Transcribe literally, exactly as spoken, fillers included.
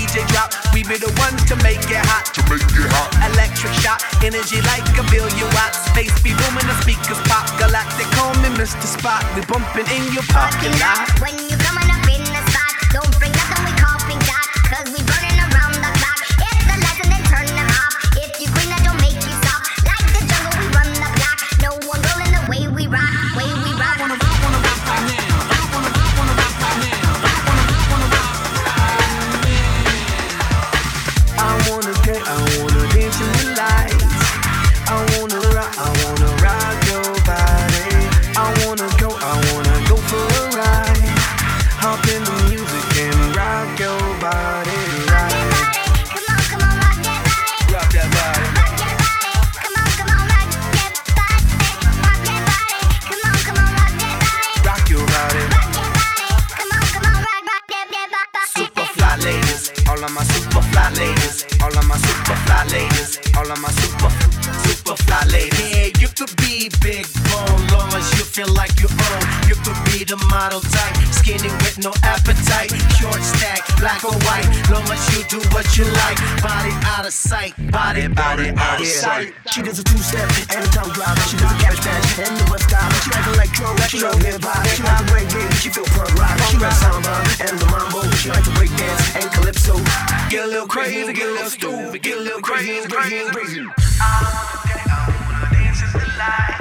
D J drop. We be the ones to make it hot, to make it hot. Electric shock, energy like a billion watts. Space be booming, the speakers pop. Galactic, call me Mister Spot. We bumping in your parking lot. When you coming up in the spot, don't bring nothing we call pink dot, 'cause we burning around the clock. If the lights and then turn them off. If you green, that don't make you stop. Like the jungle, we run the block. No one rolling the way we rock, way we rock. I wanna rock, wanna rock right now. I wanna dance in the lights. I wanna rock, I wanna rock your body. I wanna go, I wanna go for a ride. Hop in the music and rock your body. Rock your body, come on, come on, rock your body. Rock your body, rock your body, come on, come on, rock your body. Rock your body, come on, come on, rock your body. Rock your body, rock your body, come on, come on, rock, rock your body. Super fly ladies, all of my super fly ladies. All of my super fly ladies, all of my super, super fly ladies. Yeah, you could be big bone, long as you feel like you own. You could be the model type, skinny with no appetite. Short stack, black or white, long as you do what you like. Body out of sight, body, body, body out of sight. She does a two-step and a tongue drop. She does a cabbage patch and the bus stop. She likes electro, she don't hip hop. She likes to break beats, she feel punk rock. She likes samba and the mambo. She likes to break dance and calypso. Get a little crazy, get a little stupid, get a little crazy, crazy, crazy. I wanna dance, I wanna dance in the light.